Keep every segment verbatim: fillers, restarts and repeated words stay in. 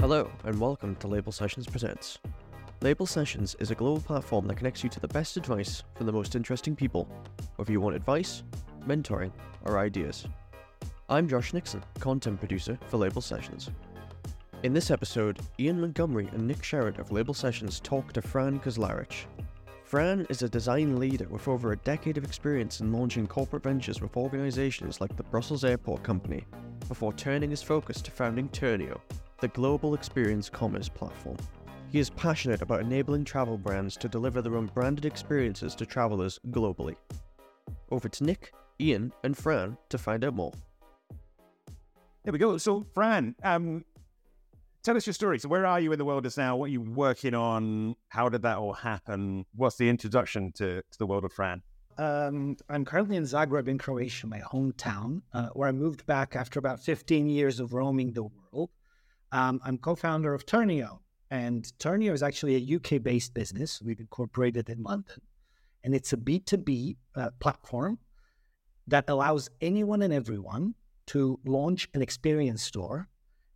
Hello, and welcome to Label Sessions Presents. Label Sessions is a global platform that connects you to the best advice from the most interesting people, whether you want advice, mentoring, or ideas. I'm Josh Nixon, content producer for Label Sessions. In this episode, Iain Montgomery and Nick Sherrard of Label Sessions talk to Fran Kauzlarić. Fran is a design leader with over a decade of experience in launching corporate ventures with organisations like the Brussels Airport Company, before turning his focus to founding Turneo, the global experience commerce platform. He is passionate about enabling travel brands to deliver their own branded experiences to travellers globally. Over to Nick, Iain and Fran to find out more. There we go. So Fran, um, tell us your story. So where are you in the world of now? What are you working on? How did that all happen? What's the introduction to, to the world of Fran? Um, I'm currently in Zagreb in Croatia, my hometown, uh, where I moved back after about fifteen years of roaming the world. Um, I'm co-founder of Turneo, and Turneo is actually a U K-based business. We've incorporated in London, and it's a B two B uh, platform that allows anyone and everyone to launch an experience store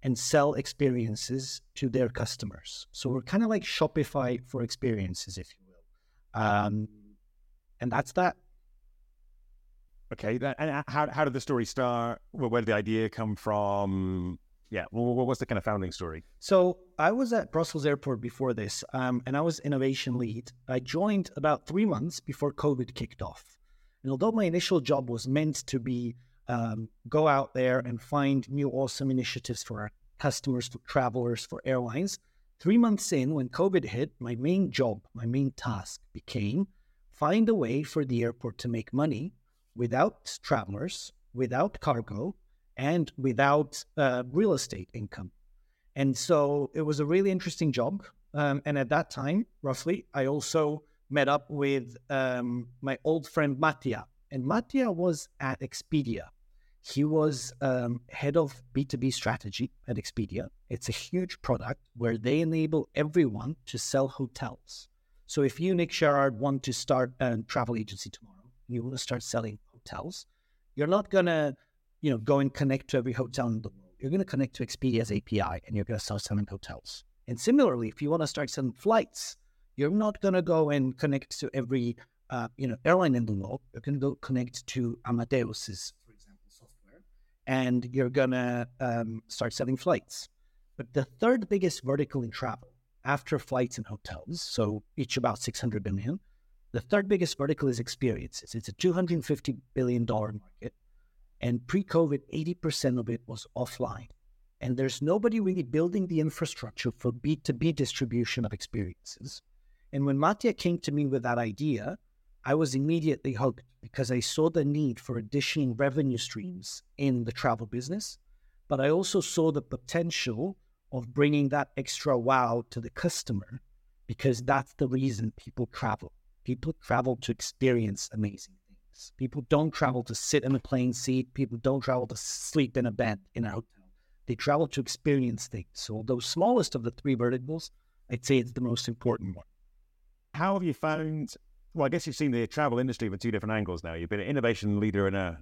and sell experiences to their customers. So we're kind of like Shopify for experiences, if you will. Um, and that's that. Okay. That, and how, how did the story start? Where, where did the idea come from? Yeah, well, what's the kind of founding story? So I was at Brussels Airport before this, um, and I was innovation lead. I joined about three months before COVID kicked off. And although my initial job was meant to be um, go out there and find new awesome initiatives for our customers, for travelers, for airlines, three months in, when COVID hit, my main job, my main task became find a way for the airport to make money without travelers, without cargo, and without uh, real estate income. And so it was a really interesting job. Um, and at that time, roughly, I also met up with um, my old friend Mattia. And Mattia was at Expedia. He was um, head of B two B strategy at Expedia. It's a huge product where they enable everyone to sell hotels. So if you, Nick Sherrard, want to start a travel agency tomorrow, you want to start selling hotels, you're not going to you know, go and connect to every hotel in the world. You're going to connect to Expedia's A P I and you're going to start selling hotels. And similarly, if you want to start selling flights, you're not going to go and connect to every, uh, you know, airline in the world. You're going to go connect to Amadeus's, for example, software, and you're going to um, start selling flights. But the third biggest vertical in travel after flights and hotels, so each about six hundred billion, the third biggest vertical is experiences. It's a two hundred fifty billion dollars market. And pre-COVID, eighty percent of it was offline. And there's nobody really building the infrastructure for B two B distribution of experiences. And when Mattia came to me with that idea, I was immediately hooked because I saw the need for additional revenue streams in the travel business. But I also saw the potential of bringing that extra wow to the customer, because that's the reason people travel. People travel to experience amazing. People don't travel to sit in a plane seat. People don't travel to sleep in a bed in a hotel. They travel to experience things. So although smallest of the three verticals, I'd say it's the most important one. How have you found, well, I guess you've seen the travel industry from two different angles now. You've been an innovation leader in a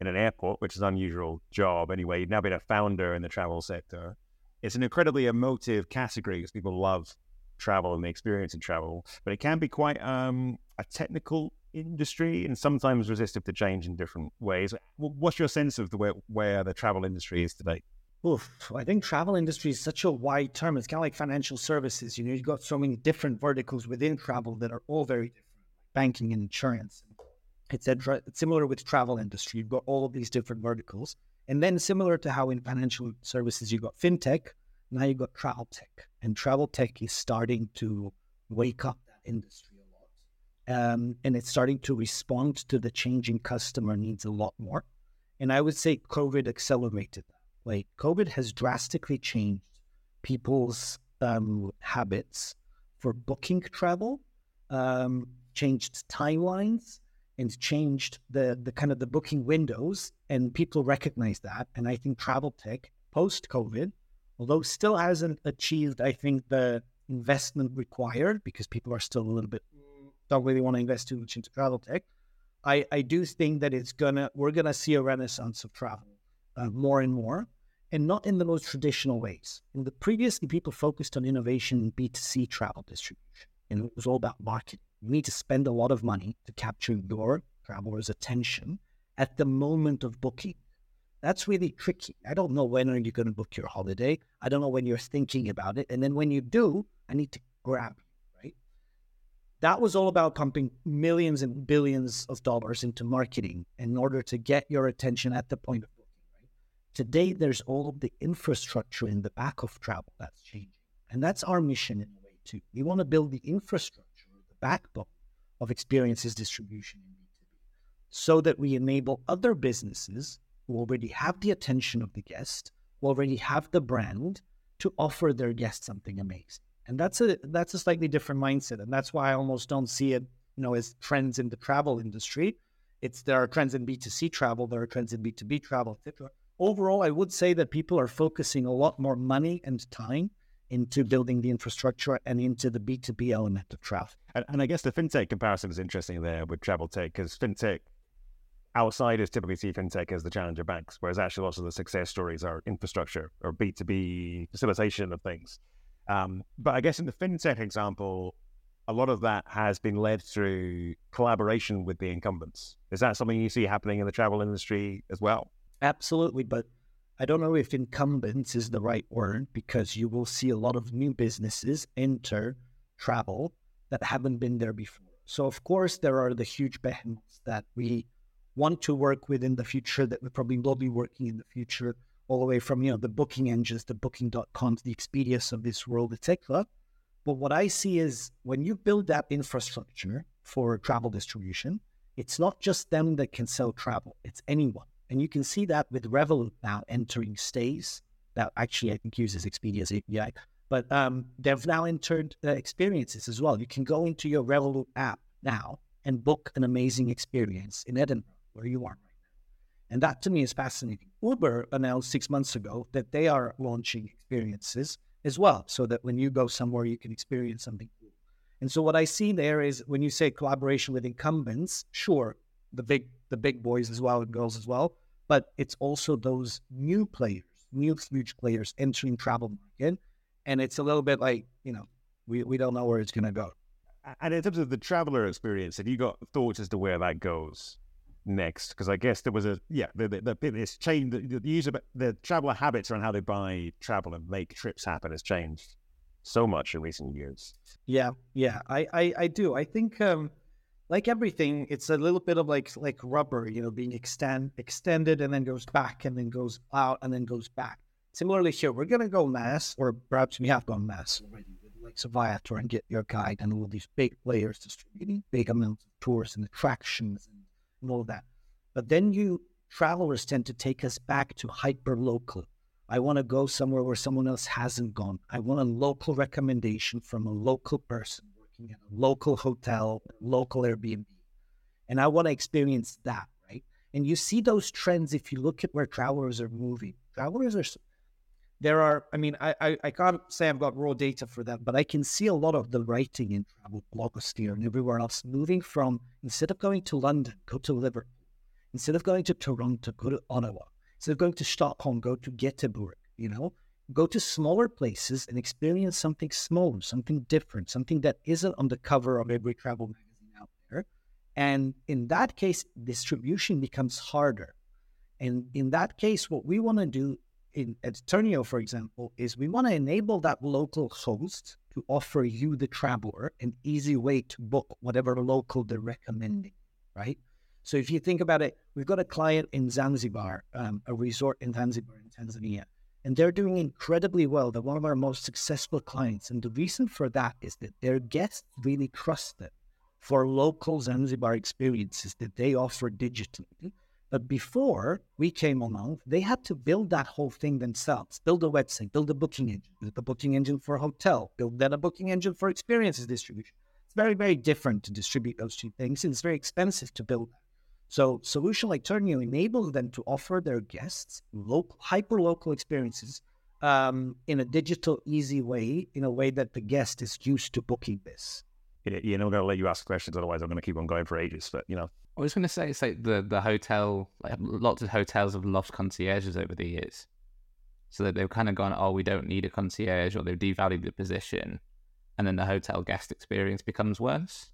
in an airport, which is an unusual job anyway. You've now been a founder in the travel sector. It's an incredibly emotive category because people love travel and the experience in travel, but it can be quite um, a technical industry and sometimes resistive to change in different ways. What's your sense of the way, where the travel industry is today? Oof, I think travel industry is such a wide term. It's kind of like financial services. You know, you've got so many different verticals within travel that are all very different, banking and insurance, et cetera. It's similar with travel industry. You've got all of these different verticals. And then similar to how in financial services you've got fintech, now you've got travel tech. And travel tech is starting to wake up that industry. Um, and it's starting to respond to the changing customer needs a lot more. And I would say COVID accelerated that. Like COVID has drastically changed people's um, habits for booking travel, um, changed timelines, and changed the, the kind of the booking windows. And people recognize that. And I think travel tech post-COVID, although still hasn't achieved, I think, the investment required because people are still a little bit don't really want to invest too much into travel tech. I, I do think that it's gonna we're gonna see a renaissance of travel uh, more and more, and not in the most traditional ways. In the previously, people focused on innovation in B two C travel distribution, and it was all about marketing. You need to spend a lot of money to capture your traveler's attention at the moment of booking. That's really tricky. I don't know when are you going to book your holiday. I don't know when you're thinking about it. And then when you do, I need to grab, right? That was all about pumping millions and billions of dollars into marketing in order to get your attention at the point of booking, right? Today, there's all of the infrastructure in the back of travel that's changing. And that's our mission in a way too. We want to build the infrastructure, the backbone of experiences distribution in B two B, so that we enable other businesses who already have the attention of the guest, who already have the brand, to offer their guest something amazing. And that's a that's a slightly different mindset. And that's why I almost don't see it, you know, as trends in the travel industry. It's there are trends in B two C travel, there are trends in B two B travel, et cetera. Overall, I would say that people are focusing a lot more money and time into building the infrastructure and into the B two B element of travel. And, and I guess the fintech comparison is interesting there with travel tech, because fintech outsiders typically see fintech as the challenger banks, whereas actually lots of the success stories are infrastructure or B two B facilitation of things. Um, but I guess in the fintech example, a lot of that has been led through collaboration with the incumbents. Is that something you see happening in the travel industry as well? Absolutely, but I don't know if incumbents is the right word, because you will see a lot of new businesses enter travel that haven't been there before. So of course, there are the huge behemoths that we want to work with in the future, that we probably will be working in the future, all the way from, you know, the booking engines, the booking dot coms, the Expedias of this world, et cetera. But what I see is when you build that infrastructure for travel distribution, it's not just them that can sell travel, it's anyone. And you can see that with Revolut now entering stays, that actually I think uses Expedia's A P I, but um, they've now entered uh, experiences as well. You can go into your Revolut app now and book an amazing experience in Edinburgh, where you are right now. And that to me is fascinating. Uber announced six months ago that they are launching experiences as well, so that when you go somewhere, you can experience something cool. And so what I see there is when you say collaboration with incumbents, sure, the big the big boys as well and girls as well, but it's also those new players, new huge players entering travel market. And it's a little bit like, you know, we, we don't know where it's going to go. And in terms of the traveler experience, have you got thoughts as to where that goes next? Because I guess there was a yeah the the, the it's changed the, the user the traveler habits around how they buy travel and make trips happen has changed so much in recent years. Yeah, yeah, I I, I do. I think um, like everything, it's a little bit of like like rubber, you know, being extend extended and then goes back and then goes out and then goes back. Similarly here, we're gonna go mass, or perhaps we have gone mass already with like Viator and GetYourGuide and all these big players distributing big amounts of tours and attractions and and all that. But then you travelers tend to take us back to hyper local. I want to go somewhere where someone else hasn't gone. I want a local recommendation from a local person working at a local hotel, local Airbnb. And I want to experience that, right? And you see those trends if you look at where travelers are moving. Travelers are, there are, I mean, I, I, I can't say I've got raw data for that, but I can see a lot of the writing in travel blogosphere and everywhere else moving from, instead of going to London, go to Liverpool. Instead of going to Toronto, go to Ottawa. Instead of going to Stockholm, go to Göteborg, you know? Go to smaller places and experience something smaller, something different, something that isn't on the cover of every travel magazine out there. And in that case, distribution becomes harder. And in that case, what we want to do In, at Turneo, for example, is we want to enable that local host to offer you, the traveler, an easy way to book whatever local they're recommending, right? So if you think about it, we've got a client in Zanzibar, um, a resort in Zanzibar in Tanzania, and they're doing incredibly well. They're one of our most successful clients. And the reason for that is that their guests really trust them for local Zanzibar experiences that they offer digitally. But before we came along, they had to build that whole thing themselves, build a website, build a booking engine, build a booking engine for a hotel, build then a booking engine for experiences distribution. It's very, very different to distribute those two things, and it's very expensive to build that. So solution like Turneo enables them to offer their guests local, hyper-local experiences um, in a digital, easy way, in a way that the guest is used to booking this. You know, I'm going to let you ask questions, otherwise I'm going to keep on going for ages, but, you know. I was going to say, it's like the, the hotel, like lots of hotels have lost concierges over the years. so that they've kind of gone, oh, we don't need a concierge, or they've devalued the position, and then the hotel guest experience becomes worse.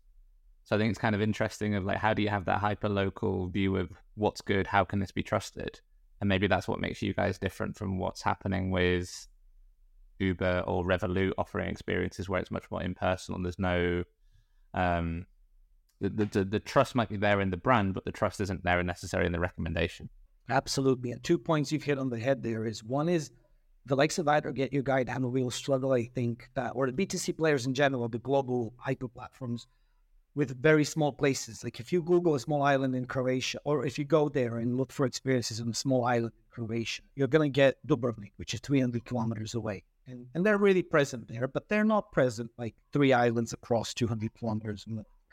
So I think it's kind of interesting of like, how do you have that hyper-local view of what's good, how can this be trusted? And maybe that's what makes you guys different from what's happening with Uber or Revolut offering experiences where it's much more impersonal. There's no, um, the, the, the trust might be there in the brand, but the trust isn't there necessarily in the recommendation. Absolutely. And two points you've hit on the head there is, one is the likes of Viator, GetYourGuide, and we'll struggle, I think, that, or the B two C players in general, the global hyper platforms with very small places. Like if you Google a small island in Croatia, or if you go there and look for experiences on a small island in Croatia, you're going to get Dubrovnik, which is three hundred kilometers away. And, and they're really present there, but they're not present like three islands across two hundred kilometers,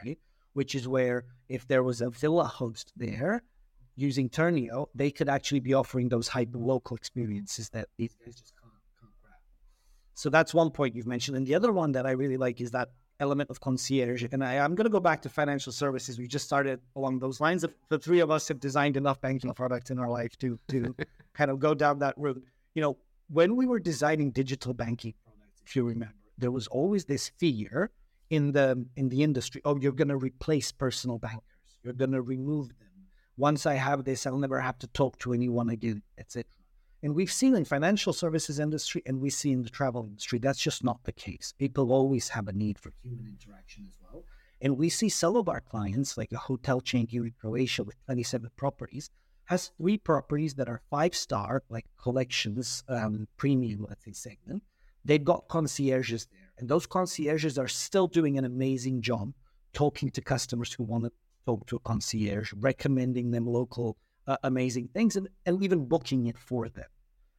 right? Which is where if there was a villa host there using Turneo, they could actually be offering those hyper-local experiences that these guys just can't, can't grab. So that's one point you've mentioned. And the other one that I really like is that element of concierge. And I, I'm going to go back to financial services. We just started along those lines. The three of us have designed enough banking products in our life to, to kind of go down that route. You know, when we were designing digital banking products, if you remember, there was always this fear in the in the industry, oh, you're going to replace personal bankers. You're going to remove them. Once I have this, I'll never have to talk to anyone again, et cetera. And we've seen in financial services industry, and we see in the travel industry, that's just not the case. People always have a need for human interaction as well. And we see some of our clients, like a hotel chain here in Croatia with twenty-seven properties, has three properties that are five-star, like collections, um, premium, let's say, segment. They've got concierges there. And those concierges are still doing an amazing job talking to customers who want to talk to a concierge, recommending them local uh, amazing things, and, and even booking it for them.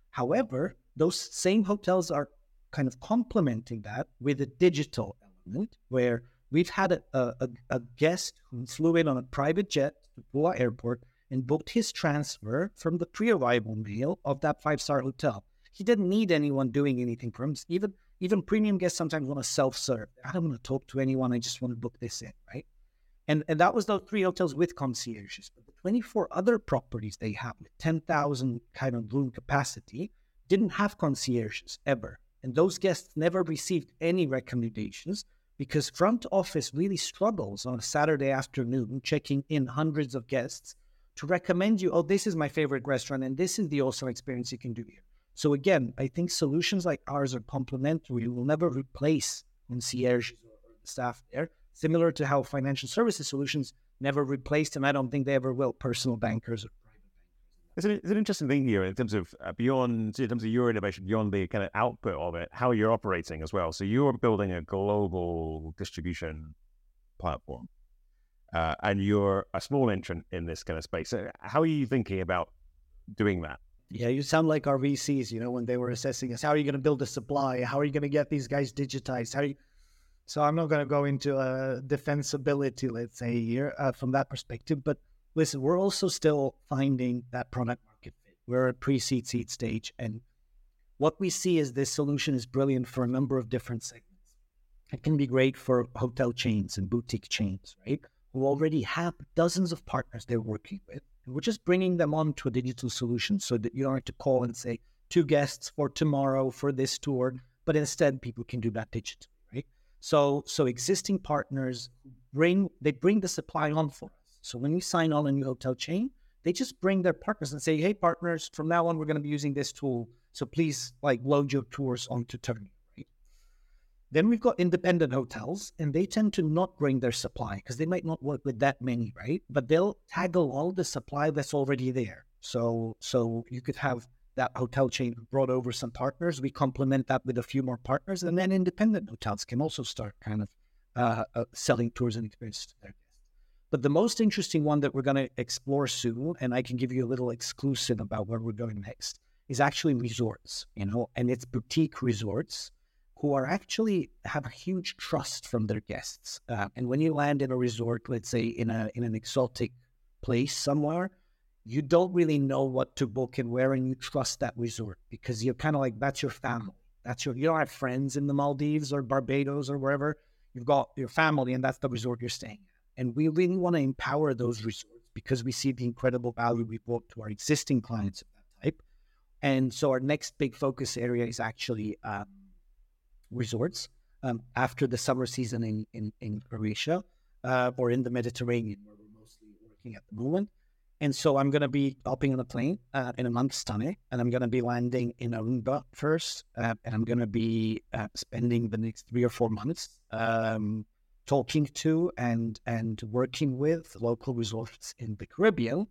However, those same hotels are kind of complementing that with a digital element where we've had a, a, a guest who flew in on a private jet to Slough Airport and booked his transfer from the pre-arrival mail of that five-star hotel. He didn't need anyone doing anything for him. Even, even premium guests sometimes want to self-serve. I don't want to talk to anyone. I just want to book this in, right? And and that was those three hotels with concierges. But the twenty-four other properties they have with ten thousand kind of room capacity didn't have concierges ever. And those guests never received any recommendations because front office really struggles on a Saturday afternoon checking in hundreds of guests to recommend you, oh, this is my favorite restaurant and this is the awesome experience you can do here. So again, I think solutions like ours are complementary. We'll never replace concierges or the staff there. Similar to how financial services solutions never replaced, and I don't think they ever will, personal bankers or private bankers. It's an, it's an interesting thing here in terms of uh, beyond, in terms of your innovation, beyond the kind of output of it, how you're operating as well. So you're building a global distribution platform, uh, and you're a small entrant in this kind of space. So how are you thinking about doing that? Yeah, you sound like our V Cs, you know, when they were assessing us. How are you going to build a supply? How are you going to get these guys digitized? How are you... So I'm not going to go into uh, defensibility, let's say, here uh, from that perspective. But listen, we're also still finding that product market fit. We're at pre-seed, seed stage. And what we see is this solution is brilliant for a number of different segments. It can be great for hotel chains and boutique chains, right, who already have dozens of partners they're working with. And we're just bringing them on to a digital solution so that you don't have to call and say, two guests for tomorrow for this tour. But instead, people can do that digitally. So so existing partners, bring they bring the supply on for us. So when we sign on a new hotel chain, they just bring their partners and say, hey, partners, from now on, we're going to be using this tool. So please, like, load your tours onto Turneo. Right? Then we've got independent hotels, and they tend to not bring their supply because they might not work with that many, right? But they'll taggle all the supply that's already there. So so you could have that hotel chain brought over some partners. We complement that with a few more partners, and then independent hotels can also start kind of uh, uh, selling tours and experiences to their guests. But the most interesting one that we're going to explore soon, and I can give you a little exclusive about where we're going next, is actually resorts, you know, and it's boutique resorts who are actually have a huge trust from their guests. Uh, and when you land in a resort, let's say in a in an exotic place somewhere, you don't really know what to book and where, and you trust that resort because you're kind of like, that's your family. That's your, you don't have friends in the Maldives or Barbados or wherever. You've got your family, and that's the resort you're staying at. And we really want to empower those resorts because we see the incredible value we brought to our existing clients of that type. And so our next big focus area is actually uh, resorts um, after the summer season in, in, in Croatia uh, or in the Mediterranean, where we're mostly working at the moment. And so I'm going to be hopping on a plane uh, in a month's time, and I'm going to be landing in Aruba first, uh, and I'm going to be uh, spending the next three or four months um, talking to and and working with local resorts in the Caribbean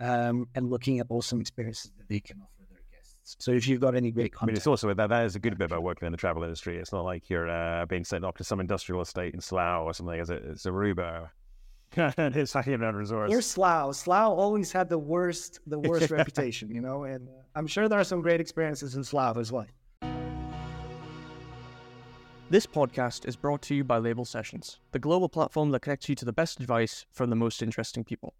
um, and looking at awesome experiences that they can offer their guests. So if you've got any great content. I mean, it's also, that, that is a good bit about working in the travel industry. It's not like you're uh, being sent off to some industrial estate in Slough or something, is it? It's Aruba. It's talking about resorts. Or Slough. Slough always had the worst, the worst reputation, you know. And uh, I'm sure there are some great experiences in Slough as well. This podcast is brought to you by Label Sessions, the global platform that connects you to the best advice from the most interesting people.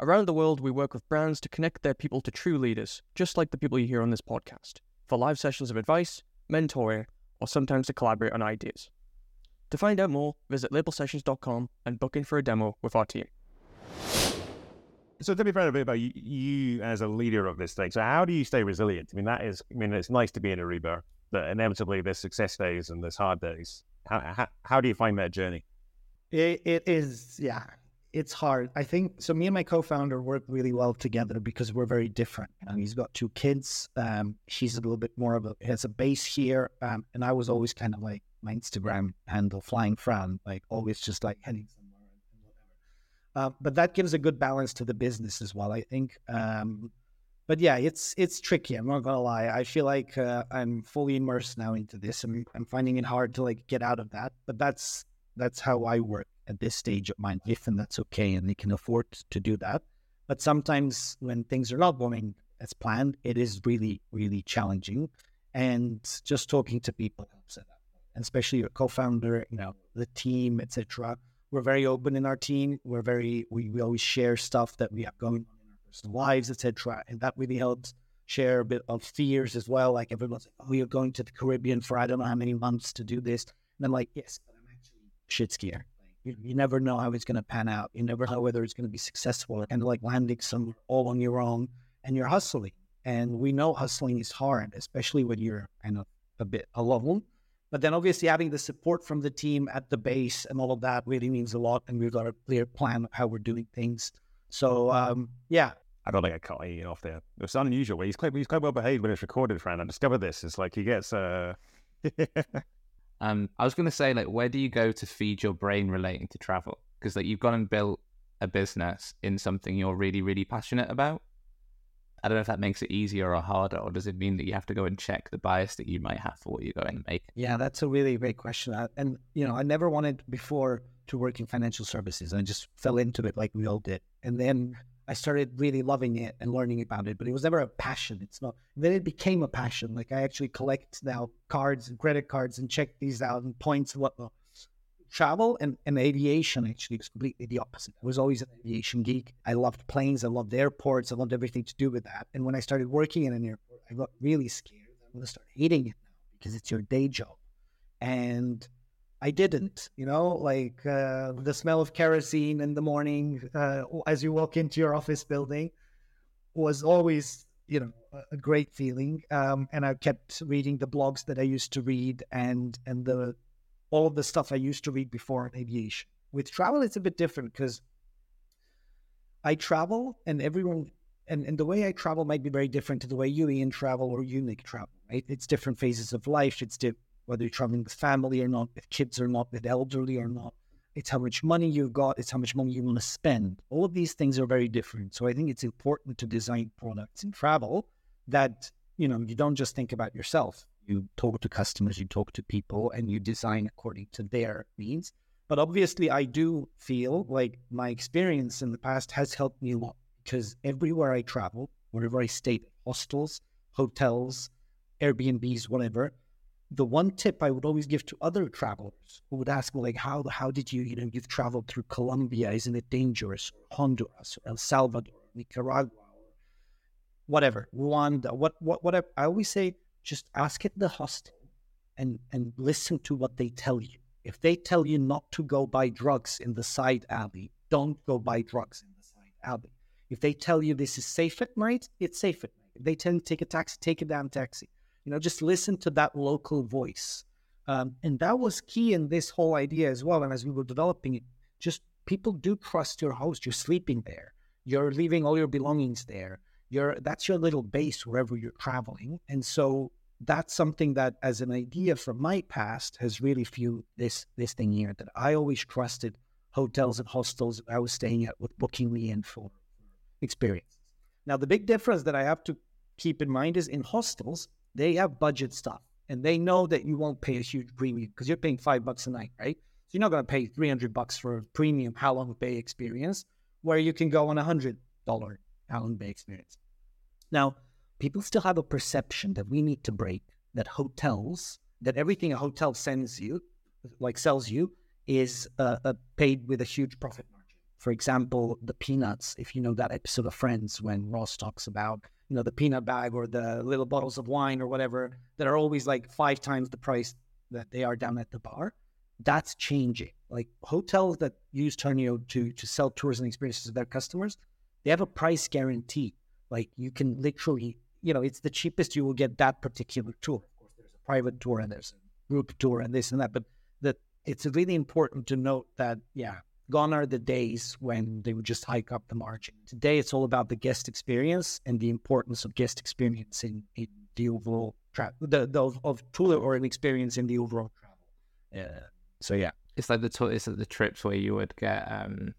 Around the world, we work with brands to connect their people to true leaders, just like the people you hear on this podcast, for live sessions of advice, mentoring, or sometimes to collaborate on ideas. To find out more, visit label sessions dot com and book in for a demo with our team. So tell me a bit about you, you as a leader of this thing. So how do you stay resilient? I mean, that is, I mean, it's nice to be in Aruba, but inevitably there's success days and there's hard days. How how, how do you find that journey? It, it is, yeah, it's hard. I think, so me and my co-founder work really well together because we're very different. And he's got two kids. Um, she's a little bit more of a, has a base here. Um, and I was always kind of like, my Instagram handle, Flying Fran, like always just like heading somewhere and whatever. Uh, but that gives a good balance to the business as well, I think. Um, but yeah, it's it's tricky. I'm not gonna lie. I feel like uh, I'm fully immersed now into this. I'm I'm finding it hard to like get out of that. But that's that's how I work at this stage of my life, and that's okay. And they can afford to do that. But sometimes when things are not going as planned, it is really really challenging. And just talking to people helps it out. Especially your co-founder, you know, the team, et cetera. We're very open in our team. We're very, we, we always share stuff that we have going on in our personal lives, et cetera. And that really helps share a bit of fears as well. Like everyone's like, oh, you're going to the Caribbean for I don't know how many months to do this. And I'm like, yes, but I'm actually shit skier. Like, you, you never know how it's going to pan out. You never know whether it's going to be successful. And like landing somewhere all on your own and you're hustling. And we know hustling is hard, especially when you're kind of a bit alone. But then obviously having the support from the team at the base and all of that really means a lot. And we've got a clear plan of how we're doing things. So, um, yeah. I don't think I cut Iain off there. It's unusual. He's quite, he's quite well behaved when it's recorded, Fran. I discovered this. It's like he gets... Uh... um, I was going to say, like, where do you go to feed your brain relating to travel? Because like, you've gone and built a business in something you're really, really passionate about. I don't know if that makes it easier or harder, or does it mean that you have to go and check the bias that you might have for what you're going to make? Yeah, that's a really great question. And, you know, I never wanted before to work in financial services. I just fell into it like we all did. And then I started really loving it and learning about it, but it was never a passion. It's not. Then it became a passion. Like I actually collect now cards and credit cards and check these out and points and whatnot. Travel and, and aviation actually was completely the opposite. I was always an aviation geek. I loved planes. I loved airports. I loved everything to do with that. And when I started working in an airport, I got really scared. I'm going to start hating it now because it's your day job. And I didn't, you know, like uh, the smell of kerosene in the morning uh, as you walk into your office building was always, you know, a great feeling. Um, and I kept reading the blogs that I used to read and and the all of the stuff I used to read before in aviation. With travel, it's a bit different because I travel and everyone, and, and the way I travel might be very different to the way you, Iain, travel or you, Nick, travel. Right? It's different phases of life. It's di- whether you're traveling with family or not, with kids or not, with elderly or not. It's how much money you've got. It's how much money you want to spend. All of these things are very different. So I think it's important to design products in travel that, you know, you don't just think about yourself. You talk to customers, you talk to people, and you design according to their needs. But obviously, I do feel like my experience in the past has helped me a lot because everywhere I travel, wherever I stayed, hostels, hotels, Airbnbs, whatever, the one tip I would always give to other travelers who would ask me, like, how how did you, you know, you've traveled through Colombia, isn't it dangerous? Or Honduras, or El Salvador, Nicaragua, or whatever, Rwanda, what, what, whatever. I always say, just ask at the hostel and, and listen to what they tell you. If they tell you not to go buy drugs in the side alley, don't go buy drugs in the side alley. If they tell you this is safe at night, it's safe at night. they tend to take a taxi, take a damn taxi. You know, just listen to that local voice. Um, and that was key in this whole idea as well. And as we were developing it, just people do trust your host. You're sleeping there. You're leaving all your belongings there. You're, that's your little base wherever you're traveling. And so that's something that, as an idea from my past, has really fueled this this thing here, that I always trusted hotels and hostels I was staying at with booking me in for experiences. Now, the big difference that I have to keep in mind is in hostels, they have budget stuff. And they know that you won't pay a huge premium because you're paying five bucks a night, right? So you're not going to pay three hundred bucks for a premium Halong Bay experience where you can go on a hundred dollar Halong Bay experience. Now, people still have a perception that we need to break, that hotels, that everything a hotel sends you, like sells you, is uh, uh, paid with a huge profit margin. For example, the peanuts, if you know that episode of Friends when Ross talks about, you know, the peanut bag or the little bottles of wine or whatever that are always like five times the price that they are down at the bar, that's changing. Like hotels that use Turneo to, to sell tourism experiences to their customers, they have a price guarantee. Like you can literally, you know, it's the cheapest you will get that particular tour. Of course, there's a private tour and there's a group tour and this and that, but that it's really important to note that, yeah, gone are the days when they would just hike up the margin. Today, it's all about the guest experience and the importance of guest experience in, in the overall travel, the, the of tour or an experience in the overall travel. Yeah. So yeah, it's like the tour, it's like the trips where you would get, um,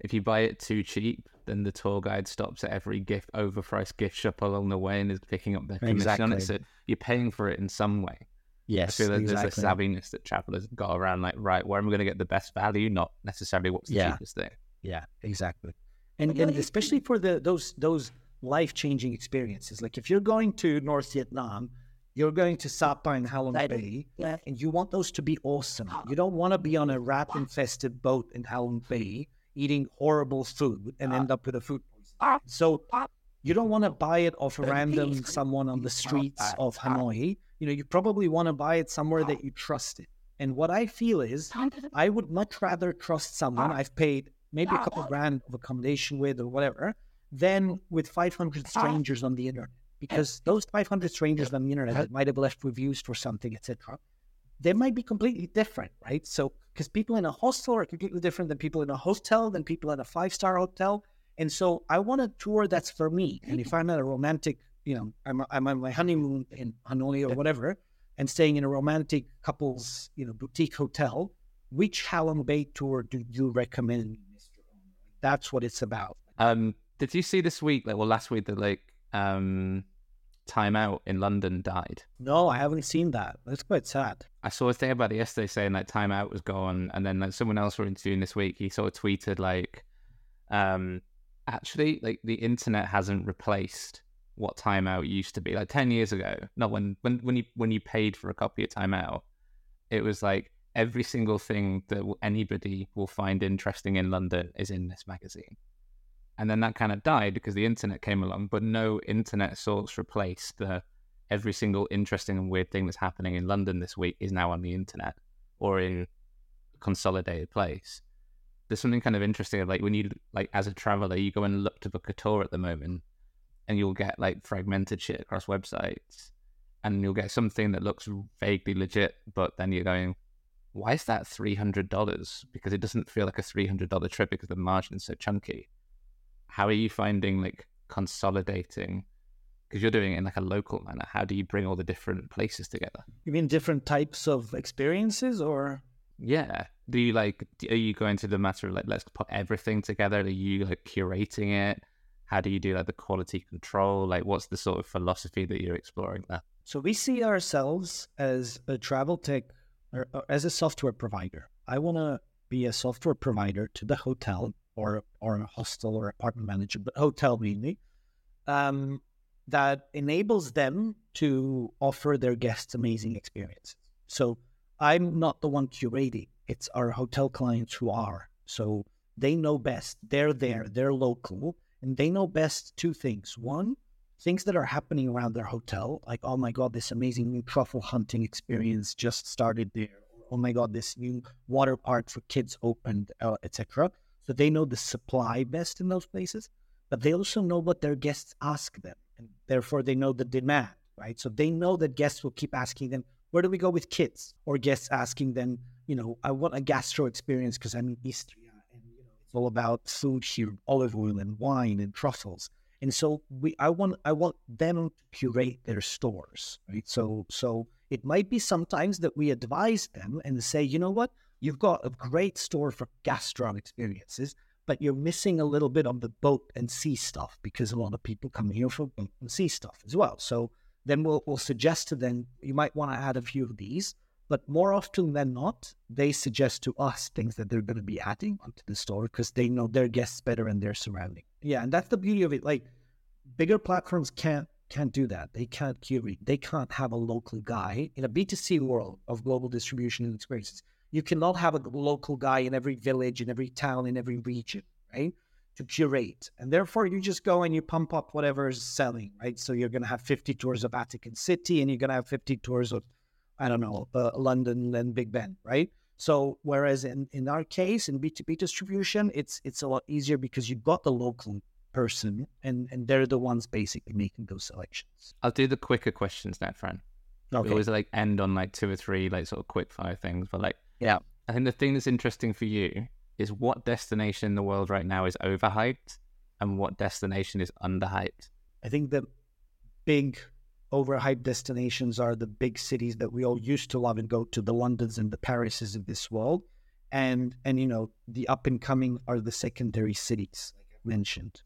if you buy it too cheap, then the tour guide stops at every gift overpriced gift shop along the way and is picking up their commission. Exactly. On it. So you're paying for it in some way. Yes, I feel like exactly. There's a savviness that travelers have got around, like, right, where am I going to get the best value? Not necessarily what's the yeah. cheapest thing. Yeah, exactly. And, and like, especially for the those those life-changing experiences. Like if you're going to North Vietnam, you're going to Sa Pa and Halong Bay, yeah. and you want those to be awesome. You don't want to be on a rat-infested boat in Halong Bay eating horrible food and end up with a food poisoning. So you don't want to buy it off a random someone on the streets of Hanoi. You know, you probably want to buy it somewhere that you trust it. And what I feel is I would much rather trust someone I've paid maybe a couple grand of accommodation with or whatever than with five hundred strangers on the internet. Because those five hundred strangers on the internet that might have left reviews for something, et cetera, they might be completely different, right? So, because people in a hostel are completely different than people in a hotel, than people at a five-star hotel. And so I want a tour that's for me. And if I'm at a romantic, you know, I'm I'm on my honeymoon in Hanoi or whatever, and staying in a romantic couple's, you know, boutique hotel, which Halong Bay tour do you recommend? That's what it's about. Um, did you see this week, like, well, last week, that like um, Time Out in London died? No, I haven't seen that. That's quite sad. I saw a thing about it yesterday saying like Time Out was gone, and then like someone else we're interviewing this week, he sort of tweeted like, um, actually, like the internet hasn't replaced what Time Out used to be, like ten years ago. Not when, when, when you, when you paid for a copy of Time Out, it was like every single thing that anybody will find interesting in London is in this magazine. And then that kind of died because the internet came along, but no internet source replaced the every single interesting and weird thing that's happening in London this week is now on the internet or in a consolidated place. There's something kind of interesting, like when you, like as a traveler, you go and look to book a tour at the moment, and you'll get like fragmented shit across websites, and you'll get something that looks vaguely legit, but then you're going, why is that three hundred dollars? Because it doesn't feel like a three hundred dollars trip because the margin's so chunky. How are you finding like consolidating? Because you're doing it in like a local manner. How do you bring all the different places together? You mean different types of experiences or? Yeah. Do you like, are you going to the matter of like, let's put everything together? Are you like curating it? How do you do like the quality control? Like what's the sort of philosophy that you're exploring there? So we see ourselves as a travel tech or, or as a software provider. I want to be a software provider to the hotel or, or a hostel or apartment manager, but hotel mainly, um, that enables them to offer their guests amazing experiences. So I'm not the one curating. It's our hotel clients who are. So they know best. They're there. They're local. And they know best two things. One, things that are happening around their hotel, like, oh my God, this amazing new truffle hunting experience just started there. Oh my God, this new water park for kids opened, uh, et cetera. So they know the supply best in those places, but they also know what their guests ask them. and therefore they know the demand, right? So they know that guests will keep asking them, where do we go with kids? Or guests asking them, you know, I want a gastro experience because I'm in Istria and, you know, it's all about food here, olive oil and wine and truffles. And so we, I want, I want them to curate their stores, right? So, so it might be sometimes that we advise them and say, you know what, you've got a great store for gastro experiences, but you're missing a little bit of the boat and sea stuff because a lot of people come here for boat and sea stuff as well. So then we'll, we'll suggest to them, you might want to add a few of these, but more often than not, they suggest to us things that they're going to be adding onto the store because they know their guests better and their surrounding. Yeah, and that's the beauty of it. Like, bigger platforms can't can't do that. They can't curate. They can't have a local guy. In a B two C world of global distribution and experiences, you cannot have a local guy in every village, in every town, in every region, right, to curate. And therefore, you just go and you pump up whatever is selling, right? So you're going to have fifty tours of Vatican City, and you're going to have fifty tours of, I don't know, uh, London and Big Ben, right? So whereas in, in our case, in B two B distribution, it's it's a lot easier because you've got the local person, and, and they're the ones basically making those selections. I'll do the quicker questions now, Fran. Okay. We always like end on like two or three like sort of quick fire things, but like, yeah, I think the thing that's interesting for you is what destination in the world right now is overhyped and what destination is underhyped. I think the big overhyped destinations are the big cities that we all used to love and go to, the Londons and the Parises of this world. And, and you know, the up and coming are the secondary cities, like I mentioned.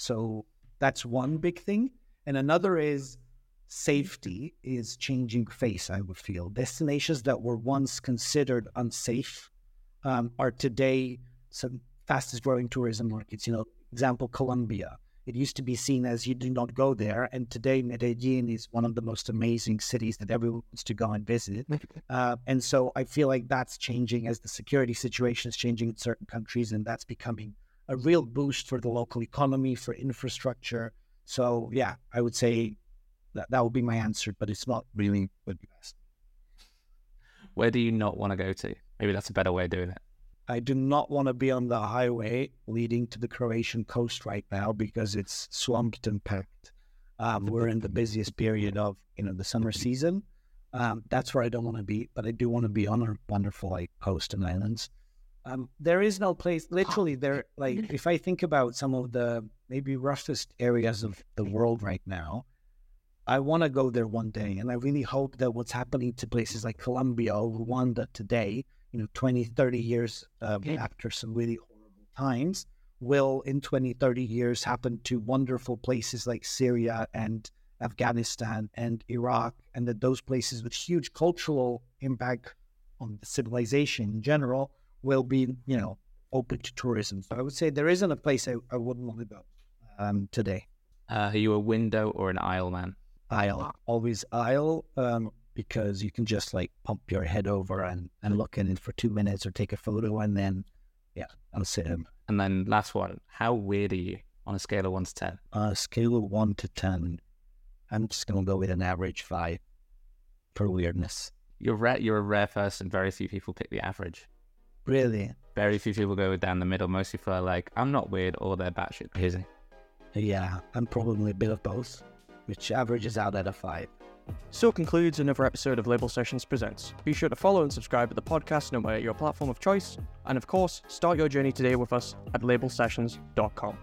So that's one big thing. And another is, safety is changing face, I would feel. Destinations that were once considered unsafe um, are today some fastest growing tourism markets. You know, example, Colombia. It used to be seen as you do not go there. And today, Medellin is one of the most amazing cities that everyone wants to go and visit. Uh, and so I feel like that's changing as the security situation is changing in certain countries. And that's becoming a real boost for the local economy, for infrastructure. So yeah, I would say That, that would be my answer, but it's not really what you asked. Where do you not want to go to? Maybe that's a better way of doing it. I do not want to be on the highway leading to the Croatian coast right now because it's swamped and packed. Um, we're in the busiest period of, you know, the summer season. Um, that's where I don't want to be, but I do want to be on our wonderful like coast and islands. Um, there is no place, literally there, like if I think about some of the maybe roughest areas of the world right now, I want to go there one day, and I really hope that what's happening to places like Colombia or Rwanda today, you know, twenty, thirty years um, okay. after some really horrible times, will in twenty, thirty years happen to wonderful places like Syria and Afghanistan and Iraq, and that those places with huge cultural impact on the civilization in general will be, you know, open to tourism. So I would say there isn't a place I, I wouldn't want to go um, today. Uh, are you a window or an aisle man? Aisle, always aisle, um, because you can just like pump your head over and, and look in it for two minutes or take a photo and then, yeah, I'll sit in. And then last one, how weird are you on a scale of one to ten? Uh, scale of one to ten, I'm just going to go with an average five for weirdness. You're rare, you're a rare person. Very few people pick the average. Really? Very few people go down the middle, mostly for like, I'm not weird or they're batshit crazy. Yeah, I'm probably a bit of both, which averages out at a five. So concludes another episode of Label Sessions Presents. Be sure to follow and subscribe to the podcast no matter your platform of choice. And of course, start your journey today with us at label sessions dot com.